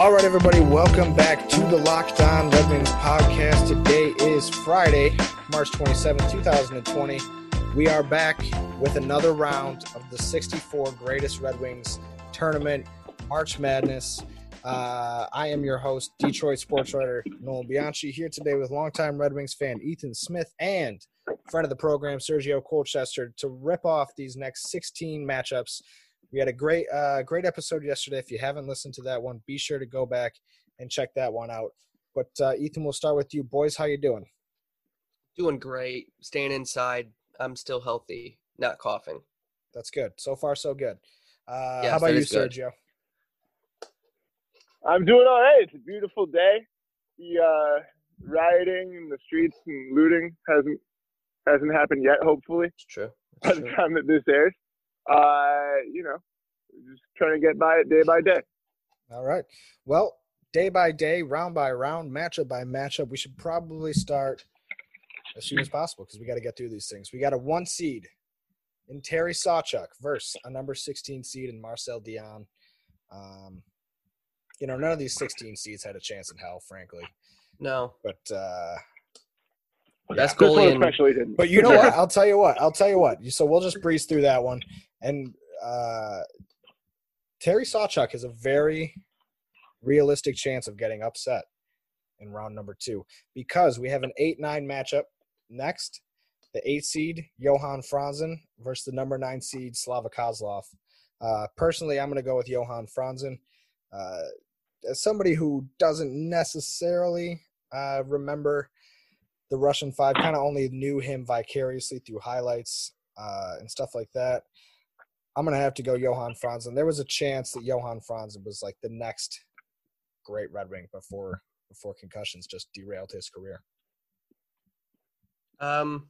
All right, everybody, welcome back to the Lockdown Red Wings podcast. Today is Friday, March 27, 2020. We are back with another round of the 64 Greatest Red Wings Tournament, March Madness. I am your host, Detroit sports writer Noel Bianchi, here today with longtime Red Wings fan Ethan Smith and friend of the program Sergio Colchester to rip off these next 16 matchups. We had a great episode yesterday. If you haven't listened to that one, be sure to go back and check that one out. But Ethan, we'll start with you. Boys, how you doing? Doing great. Staying inside. I'm still healthy. Not coughing. That's good. So far, so good. Yes, how about you, Sergio? Good. I'm doing all right. It's a beautiful day. The rioting in the streets and looting hasn't happened yet, hopefully. It's true. By the time that this airs. Just trying to get by it day by day. All right. Well, day by day, round by round, matchup by matchup, we should probably start as soon as possible because we got to get through these things. We got a 1 seed in Terry Sawchuk versus a number 16 seed in Marcel Dionne. None of these 16 seeds had a chance in hell, frankly. No. But didn't. But you know what? I'll tell you what. So we'll just breeze through that one. And Terry Sawchuk has a very realistic chance of getting upset in round number 2 because we have an 8-9 matchup next. The 8 seed, Johan Franzen, versus the number 9 seed, Slava Kozlov. Personally, I'm going to go with Johan Franzen. As somebody who doesn't necessarily remember the Russian Five, kind of only knew him vicariously through highlights and stuff like that, I'm going to have to go Johan Franzen. There was a chance that Johan Franzen was like the next great Red Wing before concussions just derailed his career. I'm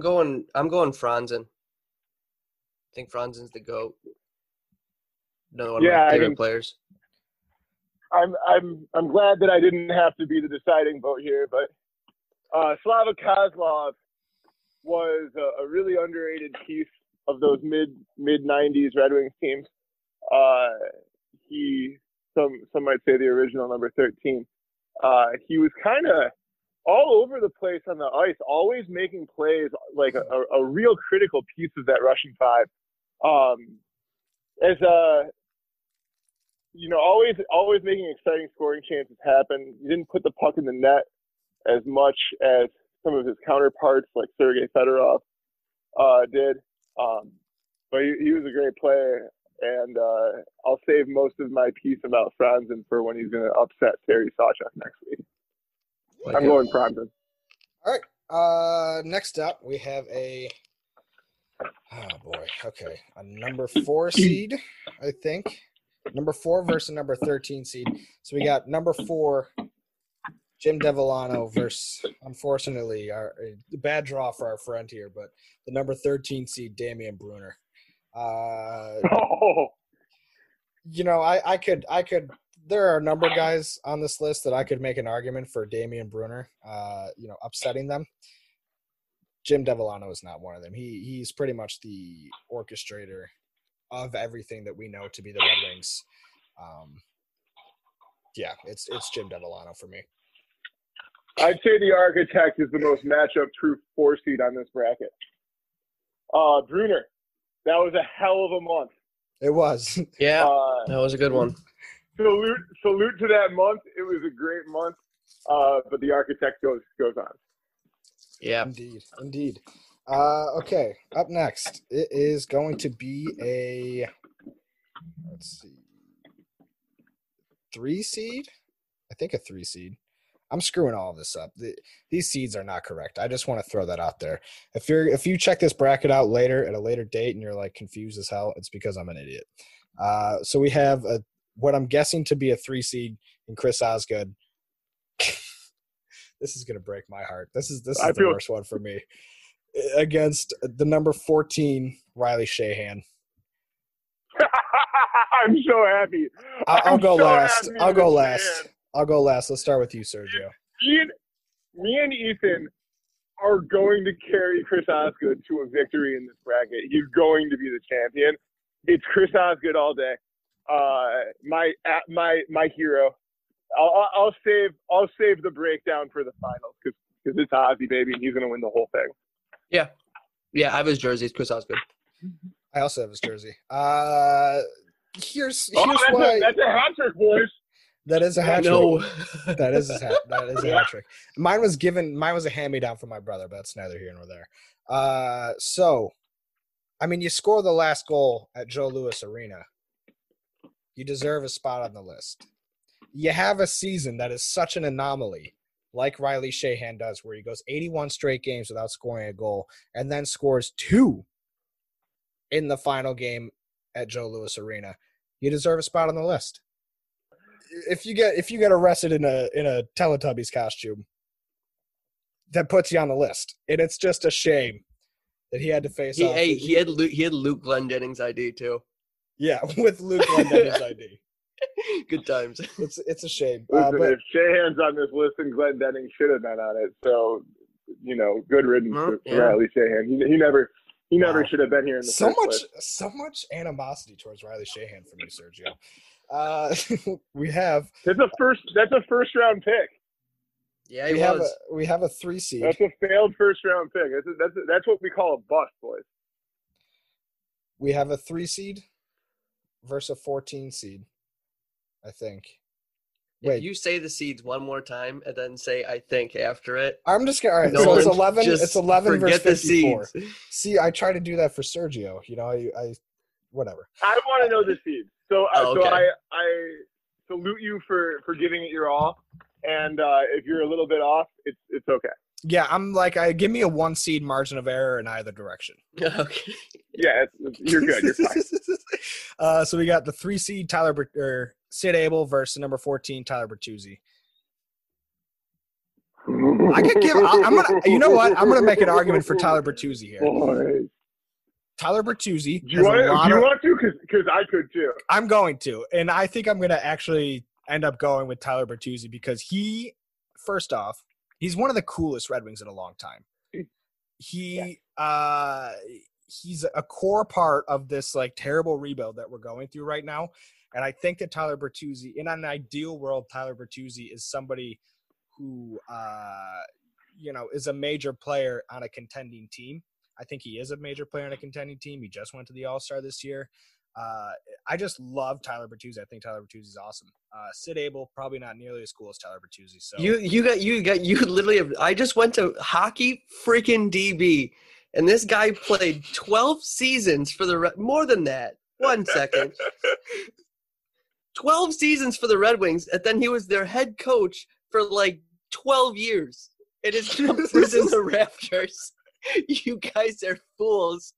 going Franzen. I think Franzen's the GOAT. Another one of my favorite players. I'm glad that I didn't have to be the deciding vote here, but Slava Kozlov was a really underrated piece of those mid 90s Red Wings teams. He some might say the original number 13. He was kind of all over the place on the ice, always making plays, like a real critical piece of that Russian Five. Always making exciting scoring chances happen. He didn't put the puck in the net as much as some of his counterparts like Sergei Fedorov did. But he was a great player, and I'll save most of my piece about Franzen for when he's going to upset Terry Sawchuk next week. Like I'm going Franzen. All right. Next up, we have a number 4 seed, I think. Number 4 versus number 13 seed. So we got number 4, Jim Devolano versus, unfortunately, bad draw for our friend here, but the number 13 seed, Damian Bruner. I could. There are a number of guys on this list that I could make an argument for Damian Bruner, upsetting them. Jim Devolano is not one of them. He's pretty much the orchestrator of everything that we know to be the Red Wings. It's Jim Devolano for me. I'd say the architect is the most matchup-proof 4 seed on this bracket. Bruner, that was a hell of a month. It was. Yeah, that was a good one. Salute to that month. It was a great month, but the architect goes on. Yeah, indeed. Okay, up next, it is going to be a 3 seed. I think a 3 seed. I'm screwing all this up. These seeds are not correct. I just want to throw that out there. If you check this bracket out later at a later date and you're like confused as hell, it's because I'm an idiot. So we have what I'm guessing to be a 3 seed in Chris Osgood. This is going to break my heart. This is the worst one for me. Against the number 14, Riley Sheahan. I'm so happy. I'll go last. Let's start with you, Sergio. Me and Ethan are going to carry Chris Osgood to a victory in this bracket. He's going to be the champion. It's Chris Osgood all day. my hero. I'll save the breakdown for the finals because it's Ozzy, baby, and he's gonna win the whole thing. Yeah. I have his jersey. It's Chris Osgood. I also have his jersey. That's a hat trick, boys. That is a hat trick. No. That is a hat trick. Mine was a hand-me-down from my brother, but that's neither here nor there. So, I mean, you score the last goal at Joe Louis Arena. You deserve a spot on the list. You have a season that is such an anomaly, like Riley Sheahan does, where he goes 81 straight games without scoring a goal and then scores 2 in the final game at Joe Louis Arena. You deserve a spot on the list. If you get arrested in a Teletubbies costume, that puts you on the list, and it's just a shame that he had to face off. Hey, he had Luke Glendenning's ID too. Yeah, with Luke Glendenning's ID. Good times. It's a shame. Listen, if Sheahan's on this list, and Glendenning should have been on it. So, you know, good riddance for Riley Sheahan. He never should have been here in the first place. So much animosity towards Riley Sheahan from you, Sergio. We have that's a first round pick. Yeah, we have a 3 seed. That's a failed first round pick. That's what we call a bust, boys. We have a 3 seed versus a 14 seed, I think. Wait, if you say the seeds one more time and then say "I think" after it. I'm just gonna. All right, no, so it's 11. It's 11 versus 54. See, I try to do that for Sergio. You know, I whatever. I want to know the seeds. So I salute you for giving it your all, and if you're a little bit off, it's okay. Yeah, I'm like, give me a 1 seed margin of error in either direction. Okay. Yeah, you're good. You're fine. So we got the 3 seed Sid Abel versus number 14 Tyler Bertuzzi. You know what? I'm gonna make an argument for Tyler Bertuzzi here. Boy. Tyler Bertuzzi. Do you want to? Because I could too. I'm going to. And I think I'm going to actually end up going with Tyler Bertuzzi because first off, he's one of the coolest Red Wings in a long time. He's a core part of this like terrible rebuild that we're going through right now. And I think that Tyler Bertuzzi, in an ideal world, Tyler Bertuzzi is somebody who, is a major player on a contending team. I think he is a major player in a contending team. He just went to the All-Star this year. I just love Tyler Bertuzzi. I think Tyler Bertuzzi is awesome. Sid Abel, probably not nearly as cool as Tyler Bertuzzi. So I just went to hockey freaking DB, and this guy played 12 seasons for the more than that. 1 second. 12 seasons for the Red Wings, and then he was their head coach for like 12 years. It is numbers in the rafters. You guys are fools.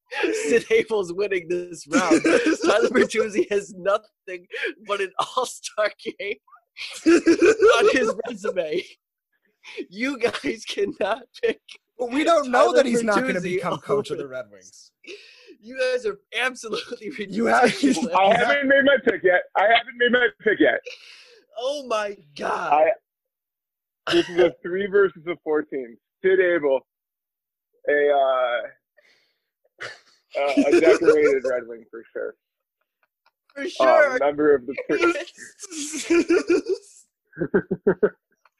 Sid Abel's winning this round. Tyler Bertuzzi has nothing but an all-star game on his resume. You guys cannot pick. Well, we don't know that he's not going to become coach of the Red Wings. You guys are absolutely ridiculous. I haven't made my pick yet. Oh, my God. This is a 3 versus a 14. Sid Abel. A decorated Red Wing for sure. Member of the.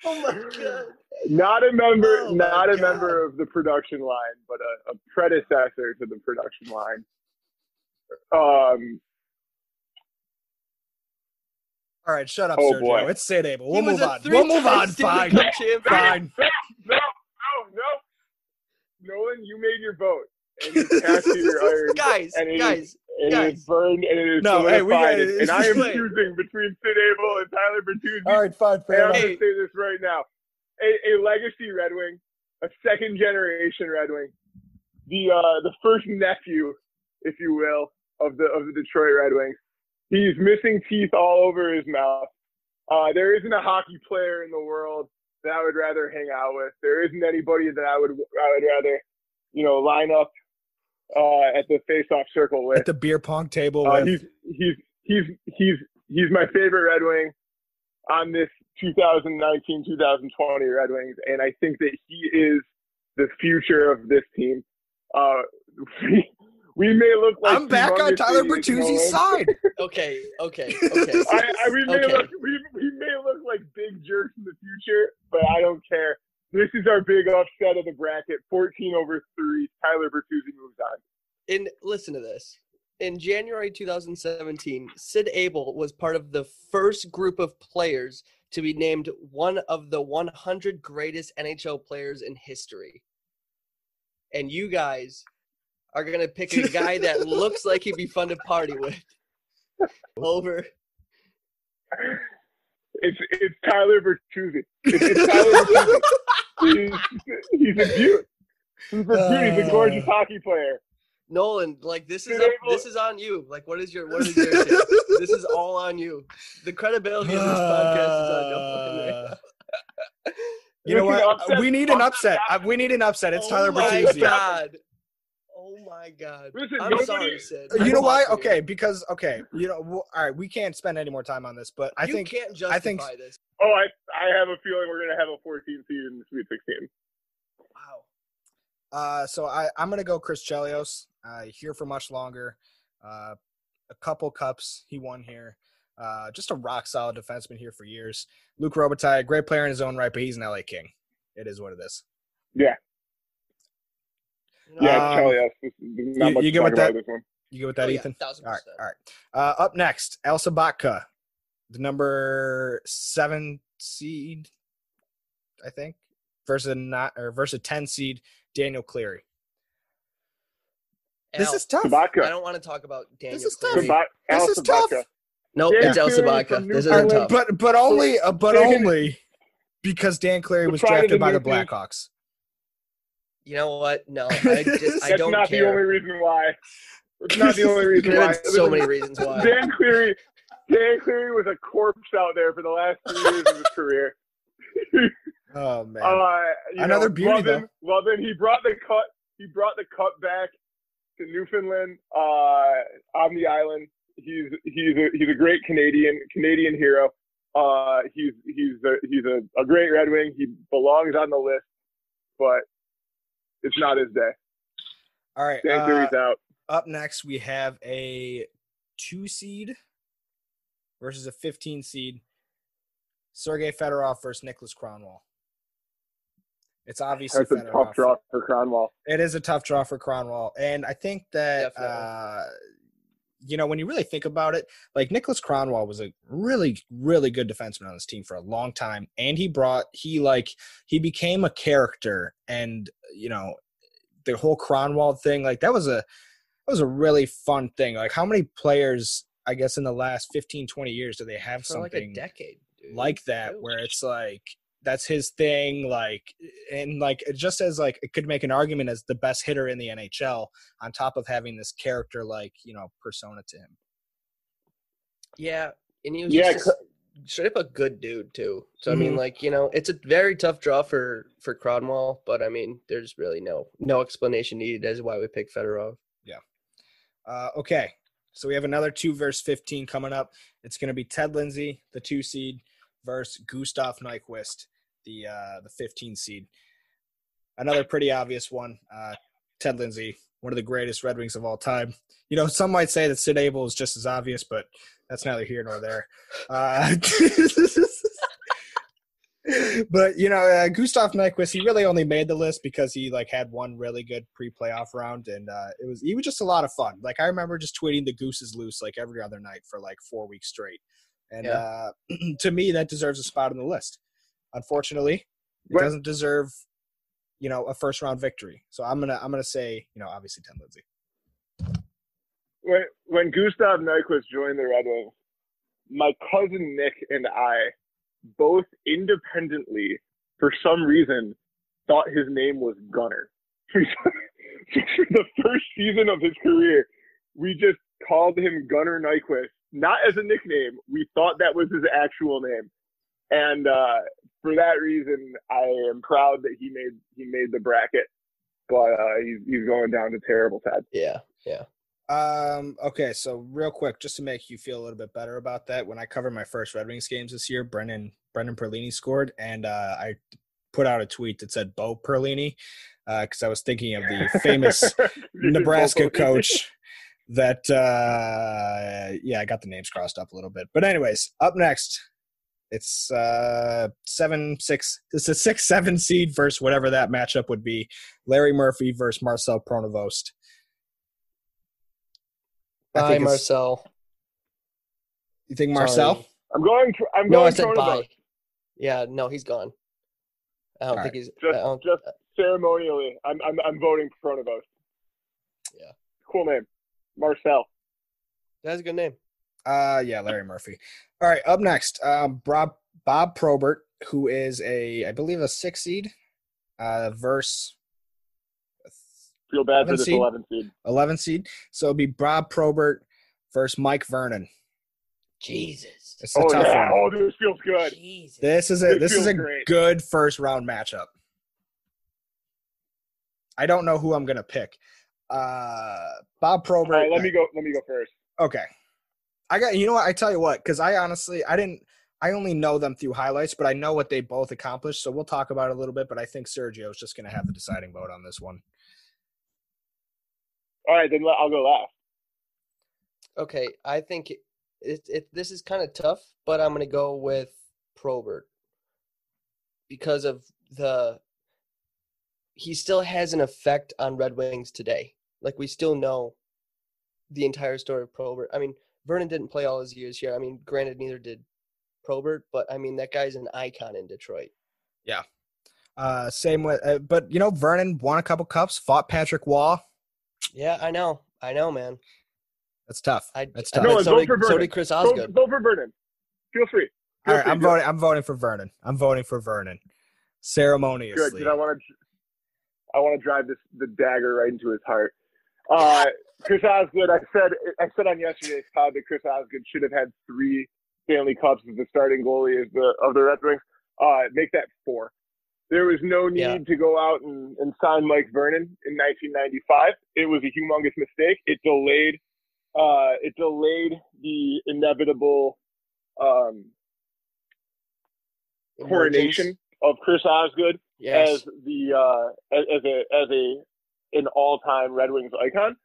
Oh my God! Not a member of the production line, but a predecessor to the production line. All right, shut up, Sergio. Boy. It's Sid Abel. We'll move on. Fine. Fine. No. Nolan, you made your vote. And you cast your iron. Guys. It's burned and it is solidified. And I am choosing between Sid Abel and Tyler Bertuzzi. All right, fine, fair. I'm going to say this right now. A legacy Red Wing, a second-generation Red Wing, the first nephew, if you will, of the Detroit Red Wings. He's missing teeth all over his mouth. There isn't a hockey player in the world that I would rather hang out with. There isn't anybody that I would rather, line up at the face-off circle with. At the beer pong table with. He's my favorite Red Wing on this 2019-2020 Red Wings, and I think that he is the future of this team. We may look like I'm back on Tyler Bertuzzi's side. Okay. We may look like big jerks in the future, but I don't care. This is our big upset of the bracket, 14-3. Tyler Bertuzzi moves on. And listen to this. In January 2017, Sid Abel was part of the first group of players to be named one of the 100 greatest NHL players in history. And you guys are going to pick a guy that looks like he'd be fun to party with. Over. It's Tyler Bertuzzi. It's Tyler Bertuzzi. He's a beaut. He's a gorgeous hockey player. Nolan, like this is on you. Like, what is your tip? This is all on you. The credibility of this podcast is on Nolan. You know what? We need an upset. It's Tyler Bertuzzi. Oh my God. Listen, I'm sorry, Sid. You know why? Okay. You know, all right. We can't spend any more time on this, but I think you can't justify this. Oh, I have a feeling we're going to have a 14 seed in the Sweet 16. Wow. So I'm going to go Chris Chelios. Here for much longer. A couple cups he won here. Just a rock solid defenseman here for years. Luke Robitaille, great player in his own right, but he's an LA King. It is what it is. Yeah. You get with that? You get with that, Ethan? Yeah, 1,000%. All right. Up next, Elsa Sabatka, the number 7 seed, I think, versus 10 seed Daniel Cleary. This is tough. Sabatka. I don't want to talk about Daniel. This is Cleary. Tough. This is tough. Nope, it's Elsa Sabatka. This isn't tough. But only because Dan Cleary was drafted by the Blackhawks. You know what? No, I don't care. That's not the only reason why. It's not the only reason why. There's so many reasons why. Dan Cleary was a corpse out there for the last 3 years of his career. Oh man! Another beauty, though. Lovin, he brought the cup back to Newfoundland on the island. He's a great Canadian hero. He's a great Red Wing. He belongs on the list, but it's not his day. All right. Dan Cleary's out. Up next, we have a 2 seed versus a 15 seed. Sergei Fedorov versus Niklas Kronwall. It's obviously That's Fedorov. A tough draw for Kronwall. It is a tough draw for Kronwall. And I think that, you know, when you really think about it, like Niklas Kronwall was a really, really good defenseman on this team for a long time. And he became a character, and, you know, the whole Kronwall thing, like that was a really fun thing. Like how many players, I guess, in the last 15, 20 years do they have for something like a decade, dude, like that, where it's like, that's his thing. Like, and like, just as like, it could make an argument as the best hitter in the NHL on top of having this character, like, you know, persona to him. Yeah. And he was just straight up a good dude too. So, I mean, like, you know, it's a very tough draw for Kronwall, but I mean, there's really no explanation needed as why we picked Fedorov. Yeah. Okay. So we have another 2 versus 15 coming up. It's going to be Ted Lindsay, the 2 seed, versus Gustav Nyquist, the 15 seed. Another pretty obvious one. Ted Lindsay, one of the greatest Red Wings of all time. You know, some might say that Sid Abel is just as obvious, but that's neither here nor there. But, you know, Gustav Nyquist, he really only made the list because he, like, had one really good pre-playoff round, and he was just a lot of fun. Like, I remember just tweeting the goose is loose, like, every other night for, like, 4 weeks straight. And to me, that deserves a spot on the list. Unfortunately, it doesn't deserve, you know, a first round victory. So I'm gonna say, you know, obviously Ted Lindsay. When Gustav Nyquist joined the Red Wings, my cousin Nick and I both independently, for some reason, thought his name was Gunner. For the first season of his career, we just called him Gunner Nyquist. Not as a nickname. We thought that was his actual name. And for that reason, I am proud that he made the bracket. But he's going down to terrible Ted. Yeah. Okay, so real quick, just to make you feel a little bit better about that, when I covered my first Red Wings games this year, Brendan Perlini scored, and I put out a tweet that said Bo Perlini because I was thinking of the famous Nebraska coach that, I got the names crossed up a little bit. But anyways, up next, it's 7-6. It's a 6-7 seed versus whatever that matchup would be. Larry Murphy versus Marcel Pronovost. Bye, Marcel. You think Marcel? Sorry. I'm going. No, I said bye. Yeah, no, he's gone. I don't think he's just ceremonially. I'm voting for Pronovost. Yeah. Cool name, Marcel. That's a good name. Larry Murphy. All right, up next, Bob Probert, who is I believe a 6 seed, versus. Feel bad for this 11 seed. 11 seed. So it'll be Bob Probert versus Mike Vernon. Jesus. It's a tough one. Oh, this feels good. Jesus. This is a great. Good first round matchup. I don't know who I'm gonna pick. Bob Probert. All right, let me go first. Okay. Because I only know them through highlights, but I know what they both accomplished, so we'll talk about it a little bit, but I think Sergio is just gonna have the deciding vote on this one. All right, then I'll go last. Okay, I think this is kind of tough, but I'm going to go with Probert because of he still has an effect on Red Wings today. Like, we still know the entire story of Probert. I mean, Vernon didn't play all his years here. I mean, granted, neither did Probert, but I mean, that guy's an icon in Detroit. Yeah. Same with, but you know, Vernon won a couple cups, fought Patrick Waugh. Yeah, I know, man. That's tough. So did Chris Osgood. Vote for Vernon. Feel free. All right, I'm voting for Vernon. Ceremoniously. Good. I want to drive the dagger right into his heart. Chris Osgood. I said on yesterday's pod that Chris Osgood should have had 3 Stanley Cups as the starting goalie of the Red Wings. Make that 4. There was no need to go out and sign Mike Vernon in 1995. It was a humongous mistake. It delayed the inevitable coronation of Chris Osgood as the as an all-time Red Wings icon.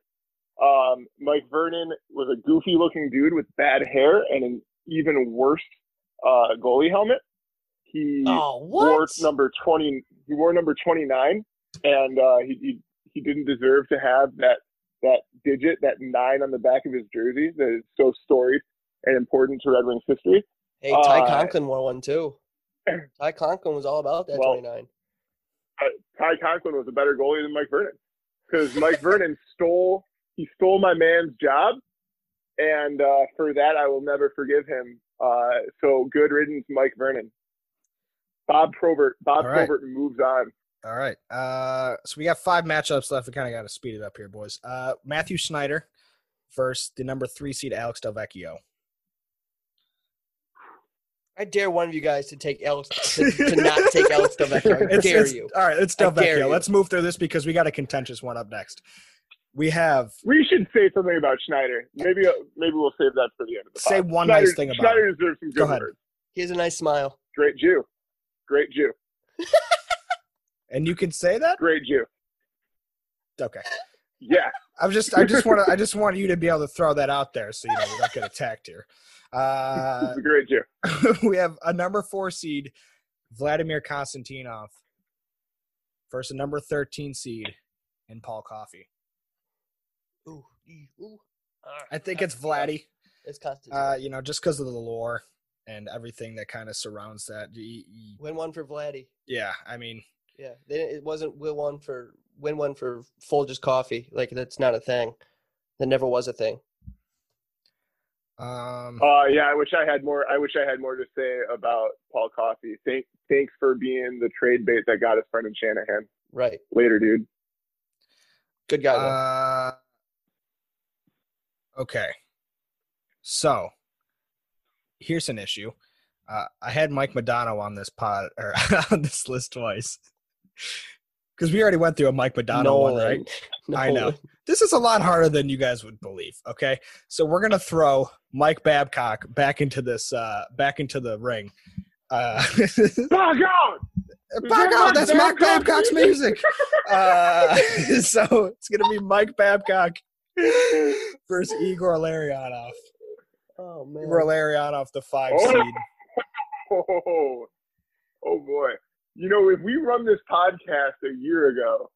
Mike Vernon was a goofy-looking dude with bad hair and an even worse goalie helmet. He wore number 29, and he didn't deserve to have that digit, that 9 on the back of his jersey that is so storied and important to Red Wings history. Hey, Ty Conklin wore one too. Ty Conklin was all about that 29. Ty Conklin was a better goalie than Mike Vernon because Mike Vernon stole my man's job, and for that I will never forgive him. So good riddance, Mike Vernon. Bob Probert. Probert moves on. All right. So we got 5 matchups left. We kind of got to speed it up here, boys. Matthew Schneider versus the number 3 seed Alex Delvecchio. I dare one of you guys to take Alex to not take Alex Delvecchio. I dare you. All right, it's Delvecchio. Let's move through this because we got a contentious one up next. We should say something about Schneider. Maybe we'll save that for the end of the podcast. Say one nice thing about Schneider. Schneider deserves some good words. He has a nice smile. Great Jew. And you can say that? Great Jew. Okay. Yeah. I just want you to be able to throw that out there so we don't get attacked here. Great Jew. We have a number 4 seed, Vladimir Konstantinov, versus a number 13 seed in Paul Coffey. Ooh. I think it's Vladdy. It's Konstantinov. Just because of the lore. And everything that kind of surrounds that. Win one for Vladdy. Yeah, I mean. Yeah, it wasn't win one for Folgers Coffee. Like, that's not a thing. That never was a thing. I wish I had more to say about Paul Coffey. Thanks for being the trade bait that got us Brendan Shanahan. Right. Later, dude. Good guy. Okay. So. Here's an issue. I had Mike Modano on this pod or on this list twice because we already went through a Mike Modano one, right? No. I know this is a lot harder than you guys would believe. Okay, so we're gonna throw Mike Babcock back into this, back into the ring. Back out! That's Mike Babcock's music. So it's gonna be Mike Babcock versus Igor Larionov. Oh, man. Igor Larionov, the 5 seed. Oh, boy. You know, if we run this podcast a year ago,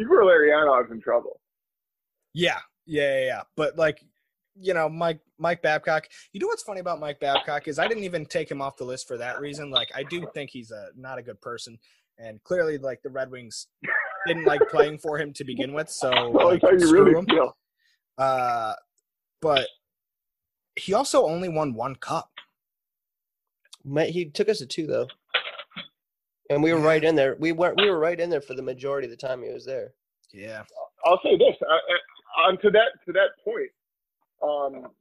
Igor Larionov's in trouble. Yeah. But, like, you know, Mike Babcock. You know what's funny about Mike Babcock is I didn't even take him off the list for that reason. Like, I do think he's not a good person. And clearly, like, the Red Wings didn't like playing for him to begin with. So, like, screw really him. Feel. But he also only won one cup. He took us to two, though. And we were right in there. We were right in there for the majority of the time he was there. Yeah. I'll say this. On to that point,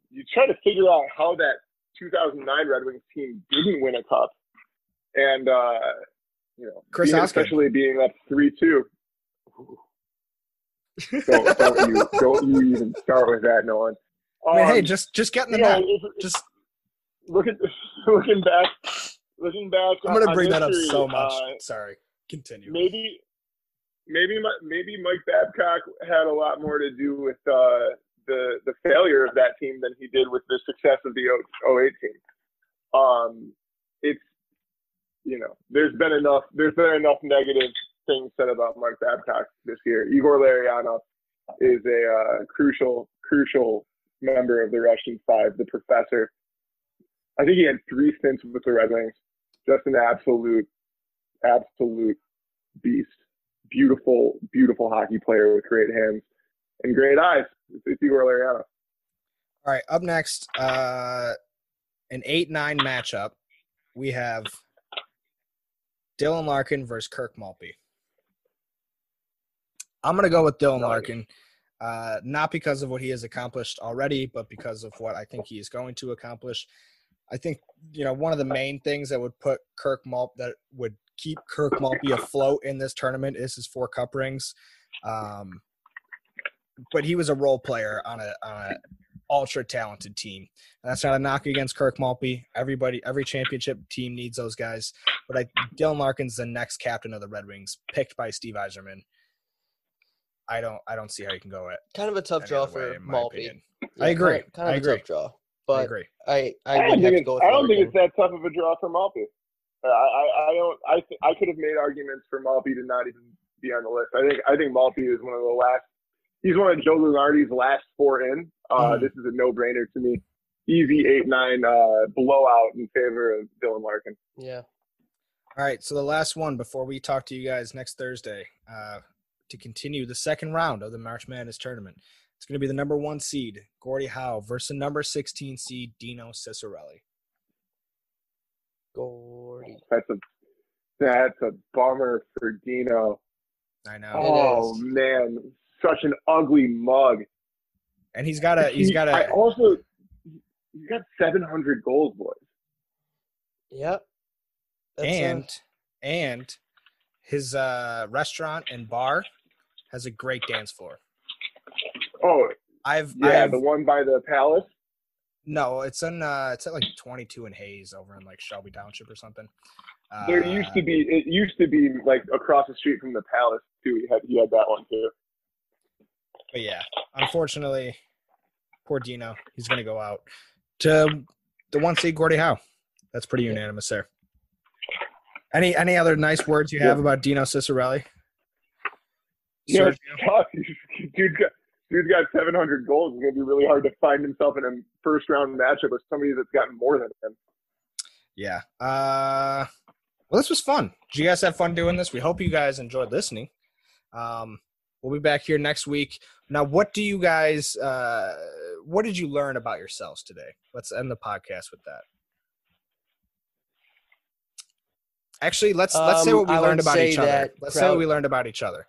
you try to figure out how that 2009 Red Wings team didn't win a cup. And, you know, Chris Osgood, especially being up 3-2. Don't you even start with that, no one. I mean, hey, just get in the back. Just looking back. I'm going to bring that up so much. Sorry, continue. Maybe Mike Babcock had a lot more to do with the failure of that team than he did with the success of the 08 team. It's, you know, there's been enough negative things said about Mike Babcock this year. Igor Larionov is a crucial member of the Russian Five, the professor. I think he had 3 stints with the Red Wings. Just an absolute beast. Beautiful hockey player with great hands and great eyes. It's Igor Larionov. All right, up next, an 8-9 matchup. We have Dylan Larkin versus Kirk Maltby. I'm going to go with Dylan Larkin, not because of what he has accomplished already, but because of what I think he is going to accomplish. I think, you know, one of the main things that would put that would keep Kirk Maltby afloat in this tournament is his 4 cup rings. But he was a role player on a ultra talented team. And that's not a knock against Kirk Maltby. Every championship team needs those guys. But Dylan Larkin's the next captain of the Red Wings, picked by Steve Yzerman. I don't see how you can go at kind of a tough draw for Maltby. Yeah, I agree. Kind of a tough draw. But I agree. I don't think it's that tough of a draw for Maltby. I could have made arguments for Maltby to not even be on the list. I think Maltby is one of the last. He's one of Joe Lunardi's last 4 in. This is a no-brainer to me. Easy 8-9 blowout in favor of Dylan Larkin. Yeah. All right. So the last one before we talk to you guys next Thursday to continue the second round of the March Madness tournament. It's going to be the number 1 seed, Gordie Howe, versus the number 16 seed, Dino Ciccarelli. Gordie. That's a bummer for Dino. I know. Oh, man. Such an ugly mug. And he's got a. He's got 700 goals, boys. Yep. And his restaurant and bar has a great dance floor. Oh, the one by the Palace. No, it's at like 22 and Hayes over in like Shelby Township or something. It used to be like across the street from the Palace too. He had that one too. But yeah, unfortunately, poor Dino. He's going to go out to the 1 seed, Gordie Howe. That's pretty unanimous there. Any other nice words you have about Dino Ciccarelli? Yeah, it's tough. Dude's got 700 goals. It's going to be really hard to find himself in a first-round matchup with somebody that's gotten more than him. Yeah. Well, this was fun. Did you guys have fun doing this? We hope you guys enjoyed listening. We'll be back here next week. Now, what do you guys what did you learn about yourselves today? Let's end the podcast with that. Actually, let's say what we learned about each other. Let's say what we learned about each other.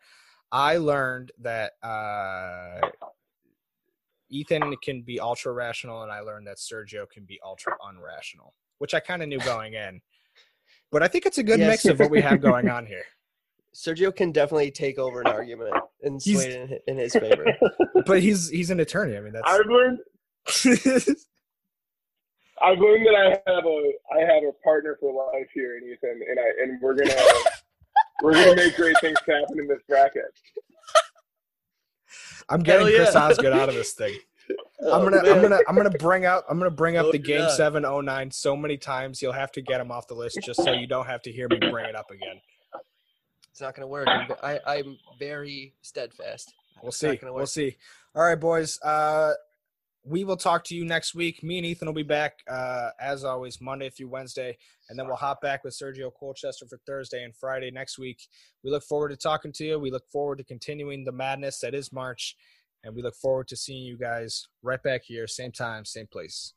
I learned that Ethan can be ultra-rational, and I learned that Sergio can be ultra-unrational, which I kind of knew going in. But I think it's a good mix of what we have going on here. Sergio can definitely take over an argument and sway it in his favor. But he's an attorney. I mean, that's. I've learned that I have a partner for life here in Ethan, and we're gonna make great things happen in this bracket. I'm getting Chris Osgood out of this thing. I'm gonna bring up the Game 7 09 so many times you'll have to get him off the list just so you don't have to hear me bring it up again. It's not gonna work. I'm very steadfast. We'll see. We'll see. All right, boys. We will talk to you next week. Me and Ethan will be back as always Monday through Wednesday, and then we'll hop back with Sergio Colchester for Thursday and Friday next week. We look forward to talking to you. We look forward to continuing the madness that is March, and we look forward to seeing you guys right back here, same time, same place.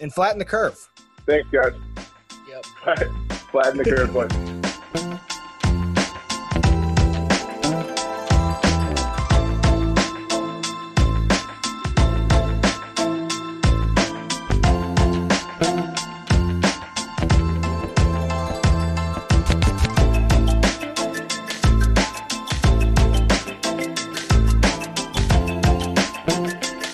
And flatten the curve. Thanks, guys. Yep. Flatten the curve, boys.